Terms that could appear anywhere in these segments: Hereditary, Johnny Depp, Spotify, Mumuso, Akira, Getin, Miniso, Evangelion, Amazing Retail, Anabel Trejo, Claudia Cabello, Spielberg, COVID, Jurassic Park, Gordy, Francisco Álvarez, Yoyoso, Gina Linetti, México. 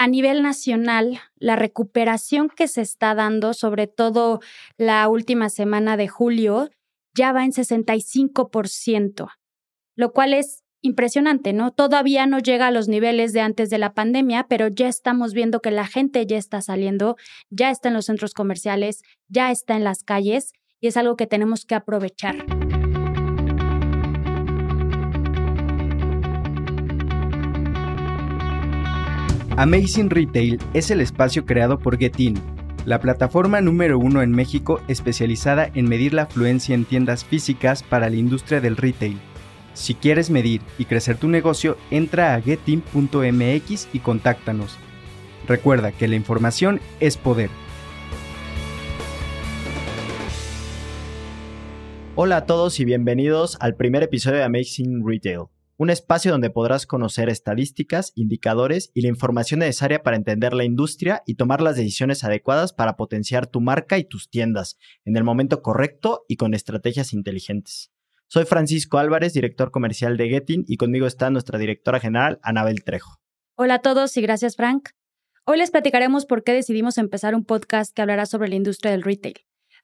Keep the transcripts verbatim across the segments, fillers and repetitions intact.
a nivel nacional, la recuperación que se está dando, sobre todo la última semana de julio, ya va en sesenta y cinco por ciento, lo cual es impresionante, ¿no? Todavía no llega a los niveles de antes de la pandemia, pero ya estamos viendo que la gente ya está saliendo, ya está en los centros comerciales, ya está en las calles y es algo que tenemos que aprovechar. Amazing Retail es el espacio creado por Getin, la plataforma número uno en México especializada en medir la afluencia en tiendas físicas para la industria del retail. Si quieres medir y crecer tu negocio, entra a getin punto m x y contáctanos. Recuerda que la información es poder. Hola a todos y bienvenidos al primer episodio de Amazing Retail. Un espacio donde podrás conocer estadísticas, indicadores y la información necesaria para entender la industria y tomar las decisiones adecuadas para potenciar tu marca y tus tiendas en el momento correcto y con estrategias inteligentes. Soy Francisco Álvarez, director comercial de Getin, y conmigo está nuestra directora general, Anabel Trejo. Hola a todos y gracias, Frank. Hoy les platicaremos por qué decidimos empezar un podcast que hablará sobre la industria del retail.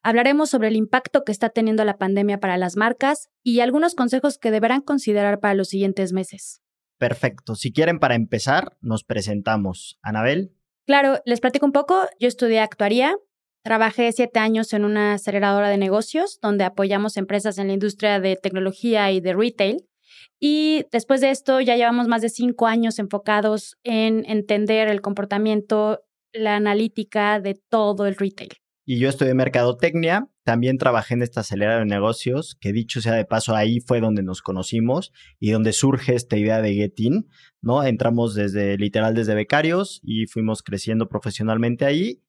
Hablaremos sobre el impacto que está teniendo la pandemia para las marcas y algunos consejos que deberán considerar para los siguientes meses. Perfecto. Si quieren, para empezar, nos presentamos. ¿Anabel? Claro, les platico un poco. Yo estudié actuaría. Trabajé siete años en una aceleradora de negocios donde apoyamos empresas en la industria de tecnología y de retail. Y después de esto ya llevamos más de cinco años enfocados en entender el comportamiento, la analítica de todo el retail. Y yo estudié mercadotecnia, también trabajé en esta aceleradora de negocios, que dicho sea de paso, ahí fue donde nos conocimos y donde surge esta idea de Getin, ¿no? Entramos desde, literal, desde becarios y fuimos creciendo profesionalmente ahí.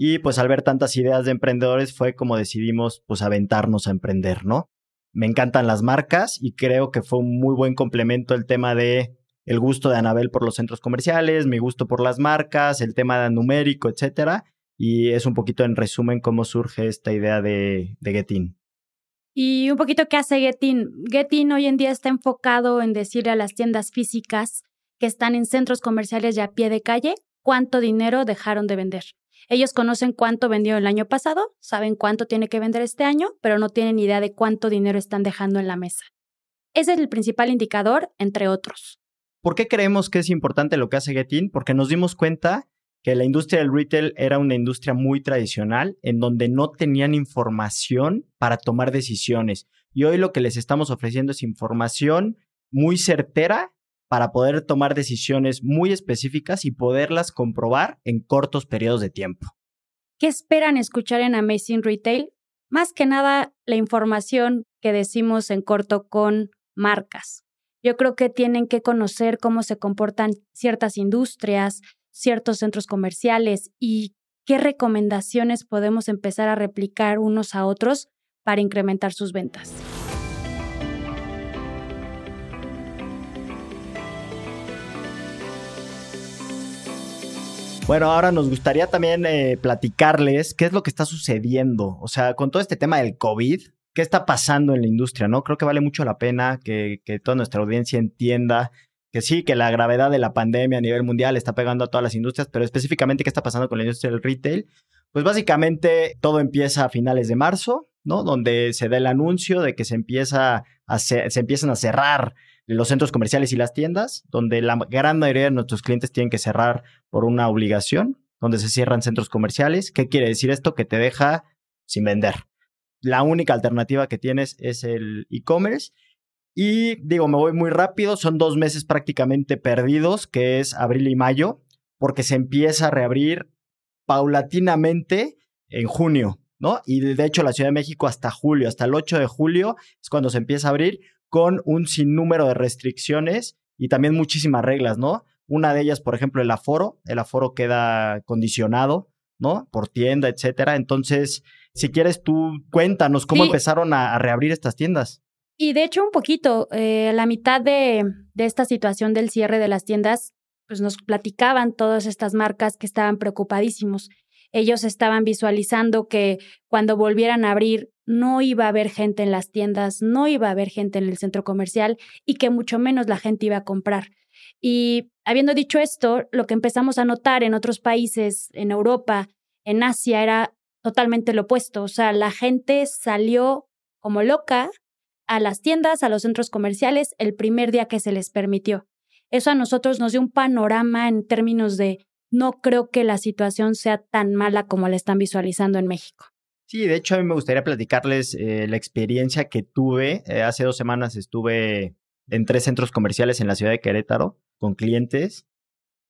Y pues al ver tantas ideas de emprendedores fue como decidimos pues aventarnos a emprender, ¿no? Me encantan las marcas y creo que fue un muy buen complemento el tema de el gusto de Anabel por los centros comerciales, mi gusto por las marcas, el tema de numérico, etcétera. Y es un poquito en resumen cómo surge esta idea de, de Getin. Y un poquito qué hace Getin. Getin hoy en día está enfocado en decirle a las tiendas físicas que están en centros comerciales y a pie de calle cuánto dinero dejaron de vender. Ellos conocen cuánto vendió el año pasado, saben cuánto tiene que vender este año, pero no tienen idea de cuánto dinero están dejando en la mesa. Ese es el principal indicador, entre otros. ¿Por qué creemos que es importante lo que hace Getin? Porque nos dimos cuenta que la industria del retail era una industria muy tradicional en donde no tenían información para tomar decisiones. Y hoy lo que les estamos ofreciendo es información muy certera para poder tomar decisiones muy específicas y poderlas comprobar en cortos periodos de tiempo. ¿Qué esperan escuchar en Amazing Retail? Más que nada, la información que decimos en corto con marcas. Yo creo que tienen que conocer cómo se comportan ciertas industrias, ciertos centros comerciales y qué recomendaciones podemos empezar a replicar unos a otros para incrementar sus ventas. Bueno, ahora nos gustaría también eh, platicarles qué es lo que está sucediendo. O sea, con todo este tema del COVID, ¿qué está pasando en la industria, no? Creo que vale mucho la pena que, que toda nuestra audiencia entienda que sí, que la gravedad de la pandemia a nivel mundial está pegando a todas las industrias, pero específicamente, ¿qué está pasando con la industria del retail? Pues básicamente todo empieza a finales de marzo, ¿no? Donde se da el anuncio de que se, empieza a ce- se empiezan a cerrar los centros comerciales y las tiendas, donde la gran mayoría de nuestros clientes tienen que cerrar por una obligación, donde se cierran centros comerciales. ¿Qué quiere decir esto? Que te deja sin vender. La única alternativa que tienes es el e-commerce. Y digo, me voy muy rápido, son dos meses prácticamente perdidos, que es abril y mayo, porque se empieza a reabrir paulatinamente en junio, ¿no? Y de hecho la Ciudad de México hasta julio, hasta el ocho de julio es cuando se empieza a abrir con un sinnúmero de restricciones y también muchísimas reglas, ¿no? Una de ellas, por ejemplo, el aforo, el aforo queda condicionado, ¿no? Por tienda, etcétera. Entonces, si quieres tú cuéntanos cómo sí. empezaron a, a reabrir estas tiendas. Y de hecho un poquito, eh, la mitad de, de esta situación del cierre de las tiendas, pues nos platicaban todas estas marcas que estaban preocupadísimos. Ellos estaban visualizando que cuando volvieran a abrir no iba a haber gente en las tiendas, no iba a haber gente en el centro comercial y que mucho menos la gente iba a comprar. Y Habiendo dicho esto, lo que empezamos a notar en otros países, en Europa, en Asia, era totalmente lo opuesto. O sea, la gente salió como loca a las tiendas, a los centros comerciales, el primer día que se les permitió. Eso a nosotros nos dio un panorama en términos de no creo que la situación sea tan mala como la están visualizando en México. Sí, de hecho a mí me gustaría platicarles eh, la experiencia que tuve. Eh, hace dos semanas estuve en tres centros comerciales en la ciudad de Querétaro con clientes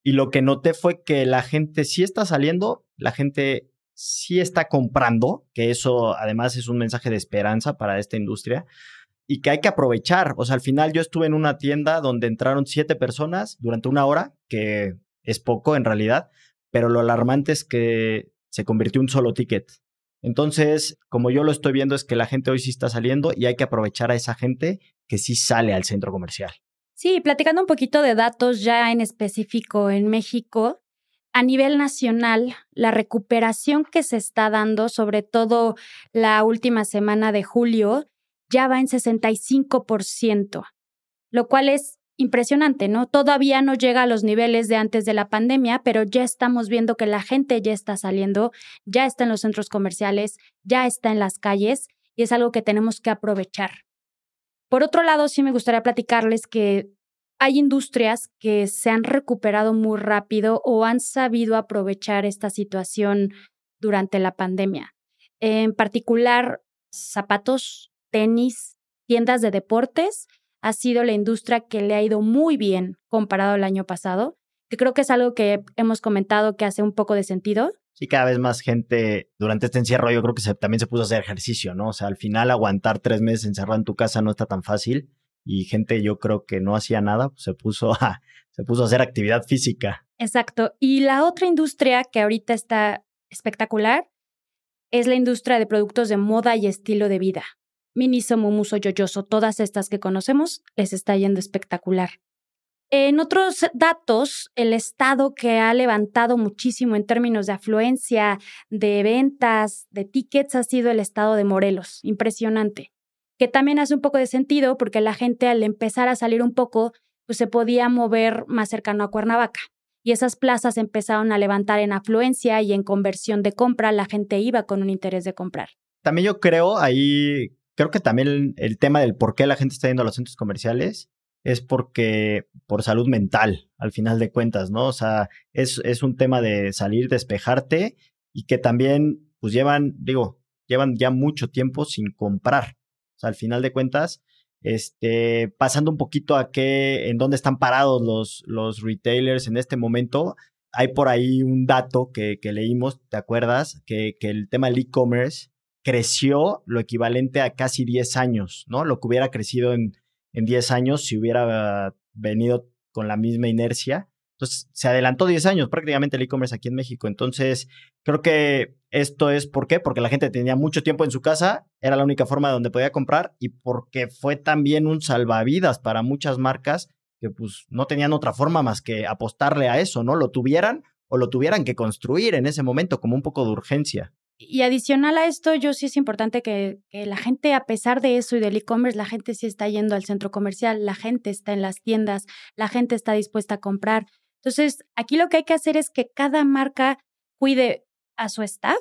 y lo que noté fue que la gente sí está saliendo, la gente sí está comprando, que eso además es un mensaje de esperanza para esta industria y que hay que aprovechar. O sea, al final yo estuve en una tienda donde entraron siete personas durante una hora, que es poco en realidad, pero lo alarmante es que se convirtió en un solo ticket. Entonces, como yo lo estoy viendo, es que la gente hoy sí está saliendo y hay que aprovechar a esa gente que sí sale al centro comercial. Sí, platicando un poquito de datos ya en específico en México, a nivel nacional, la recuperación que se está dando, sobre todo la última semana de julio, ya va en sesenta y cinco por ciento, lo cual es impresionante, ¿no? Todavía no llega a los niveles de antes de la pandemia, pero ya estamos viendo que la gente ya está saliendo, ya está en los centros comerciales, ya está en las calles y es algo que tenemos que aprovechar. Por otro lado, sí me gustaría platicarles que hay industrias que se han recuperado muy rápido o han sabido aprovechar esta situación durante la pandemia. En particular, zapatos, tenis, tiendas de deportes, ha sido la industria que le ha ido muy bien comparado al año pasado, que creo que es algo que hemos comentado que hace un poco de sentido. Sí, cada vez más gente durante este encierro yo creo que se, también se puso a hacer ejercicio, ¿no? O sea, al final aguantar tres meses encerrado en tu casa no está tan fácil y gente yo creo que no hacía nada, pues se puso a, se puso a hacer actividad física. Exacto. Y la otra industria que ahorita está espectacular es la industria de productos de moda y estilo de vida. Miniso, Mumuso, Yoyoso, todas estas que conocemos, les está yendo espectacular. En otros datos, el estado que ha levantado muchísimo en términos de afluencia, de ventas, de tickets, ha sido el estado de Morelos. Impresionante. Que también hace un poco de sentido porque la gente al empezar a salir un poco, pues se podía mover más cercano a Cuernavaca. Y esas plazas empezaron a levantar en afluencia y en conversión de compra. La gente iba con un interés de comprar. También yo creo ahí, creo que también el tema del por qué la gente está yendo a los centros comerciales es porque por salud mental, al final de cuentas, ¿no? O sea, es, es un tema de salir, despejarte y que también, pues llevan, digo, llevan ya mucho tiempo sin comprar. O sea, al final de cuentas, este, pasando un poquito a qué, en dónde están parados los, los retailers en este momento, hay por ahí un dato que, que leímos, ¿te acuerdas? Que, que el tema del e-commerce creció lo equivalente a casi diez años, ¿no? Lo que hubiera crecido en en diez años si hubiera venido con la misma inercia. Entonces, se adelantó diez años prácticamente el e-commerce aquí en México. Entonces, creo que esto es ¿por qué? Porque la gente tenía mucho tiempo en su casa, era la única forma donde podía comprar y porque fue también un salvavidas para muchas marcas que pues no tenían otra forma más que apostarle a eso, ¿no? Lo tuvieran o lo tuvieran que construir en ese momento como un poco de urgencia. Y adicional a esto, yo sí es importante que, que la gente, a pesar de eso y del e-commerce, la gente sí está yendo al centro comercial, la gente está en las tiendas, la gente está dispuesta a comprar. Entonces, aquí lo que hay que hacer es que cada marca cuide a su staff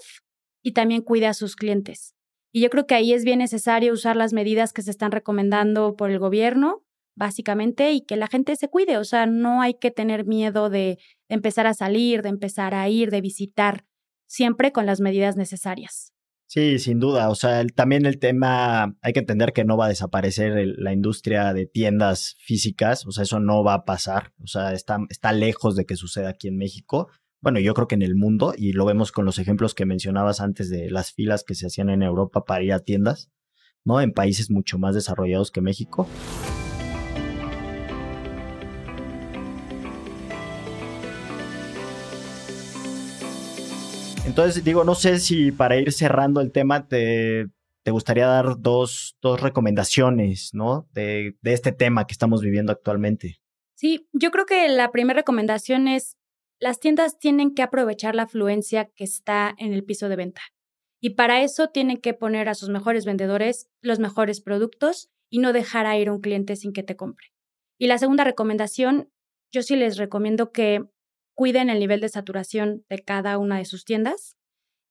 y también cuide a sus clientes. Y yo creo que ahí es bien necesario usar las medidas que se están recomendando por el gobierno, básicamente, y que la gente se cuide. O sea, no hay que tener miedo de, de empezar a salir, de empezar a ir, de visitar. Siempre con las medidas necesarias. Sí, sin duda. O sea, el, también el tema, hay que entender que no va a desaparecer el, la industria de tiendas físicas. O sea, eso no va a pasar. O sea, está, está lejos de que suceda aquí en México. Bueno, yo creo que en el mundo, y lo vemos con los ejemplos que mencionabas antes de las filas que se hacían en Europa para ir a tiendas, ¿no? En países mucho más desarrollados que México. Entonces, digo, no sé si para ir cerrando el tema te, te gustaría dar dos, dos recomendaciones, ¿no? De, de este tema que estamos viviendo actualmente. Sí, yo creo que la primera recomendación es las tiendas tienen que aprovechar la afluencia que está en el piso de venta. Y para eso tienen que poner a sus mejores vendedores los mejores productos y no dejar a ir a un cliente sin que te compre. Y la segunda recomendación yo sí les recomiendo que cuiden el nivel de saturación de cada una de sus tiendas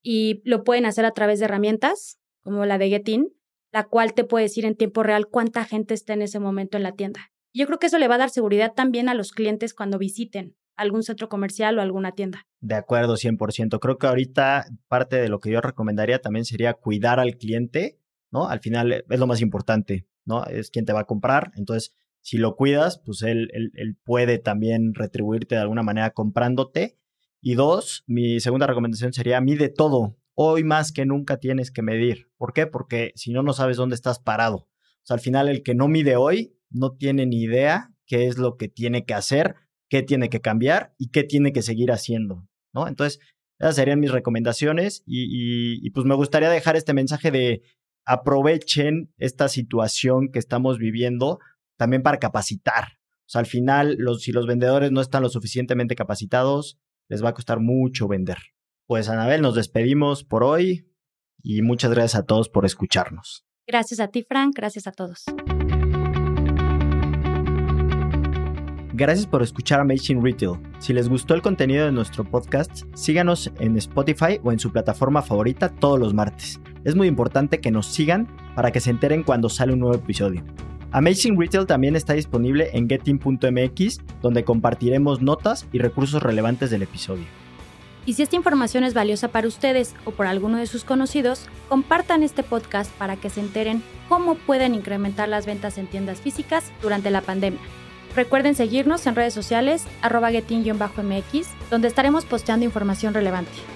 y lo pueden hacer a través de herramientas como la de Getin, la cual te puede decir en tiempo real cuánta gente está en ese momento en la tienda. Yo creo que eso le va a dar seguridad también a los clientes cuando visiten algún centro comercial o alguna tienda. De acuerdo, cien por ciento. Creo que ahorita parte de lo que yo recomendaría también sería cuidar al cliente, ¿no? Al final es lo más importante, ¿no? Es quien te va a comprar. Entonces, si lo cuidas, pues él, él, él puede también retribuirte de alguna manera comprándote. Y dos, mi segunda recomendación sería mide todo. Hoy más que nunca tienes que medir. ¿Por qué? Porque si no, no sabes dónde estás parado. O sea, al final el que no mide hoy no tiene ni idea qué es lo que tiene que hacer, qué tiene que cambiar y qué tiene que seguir haciendo, ¿no? Entonces, esas serían mis recomendaciones y, y, y pues me gustaría dejar este mensaje de aprovechen esta situación que estamos viviendo también para capacitar. O sea, al final, los, si los vendedores no están lo suficientemente capacitados, les va a costar mucho vender. Pues, Anabel, nos despedimos por hoy y muchas gracias a todos por escucharnos. Gracias a ti, Frank. Gracias a todos. Gracias por escuchar Amazing Retail. Si les gustó el contenido de nuestro podcast, síganos en Spotify o en su plataforma favorita todos los martes. Es muy importante que nos sigan para que se enteren cuando sale un nuevo episodio. Amazing Retail también está disponible en getin punto eme equis, donde compartiremos notas y recursos relevantes del episodio. Y si esta información es valiosa para ustedes o por alguno de sus conocidos, compartan este podcast para que se enteren cómo pueden incrementar las ventas en tiendas físicas durante la pandemia. Recuerden seguirnos en redes sociales arroba getin guión bajo eme equis, donde estaremos posteando información relevante.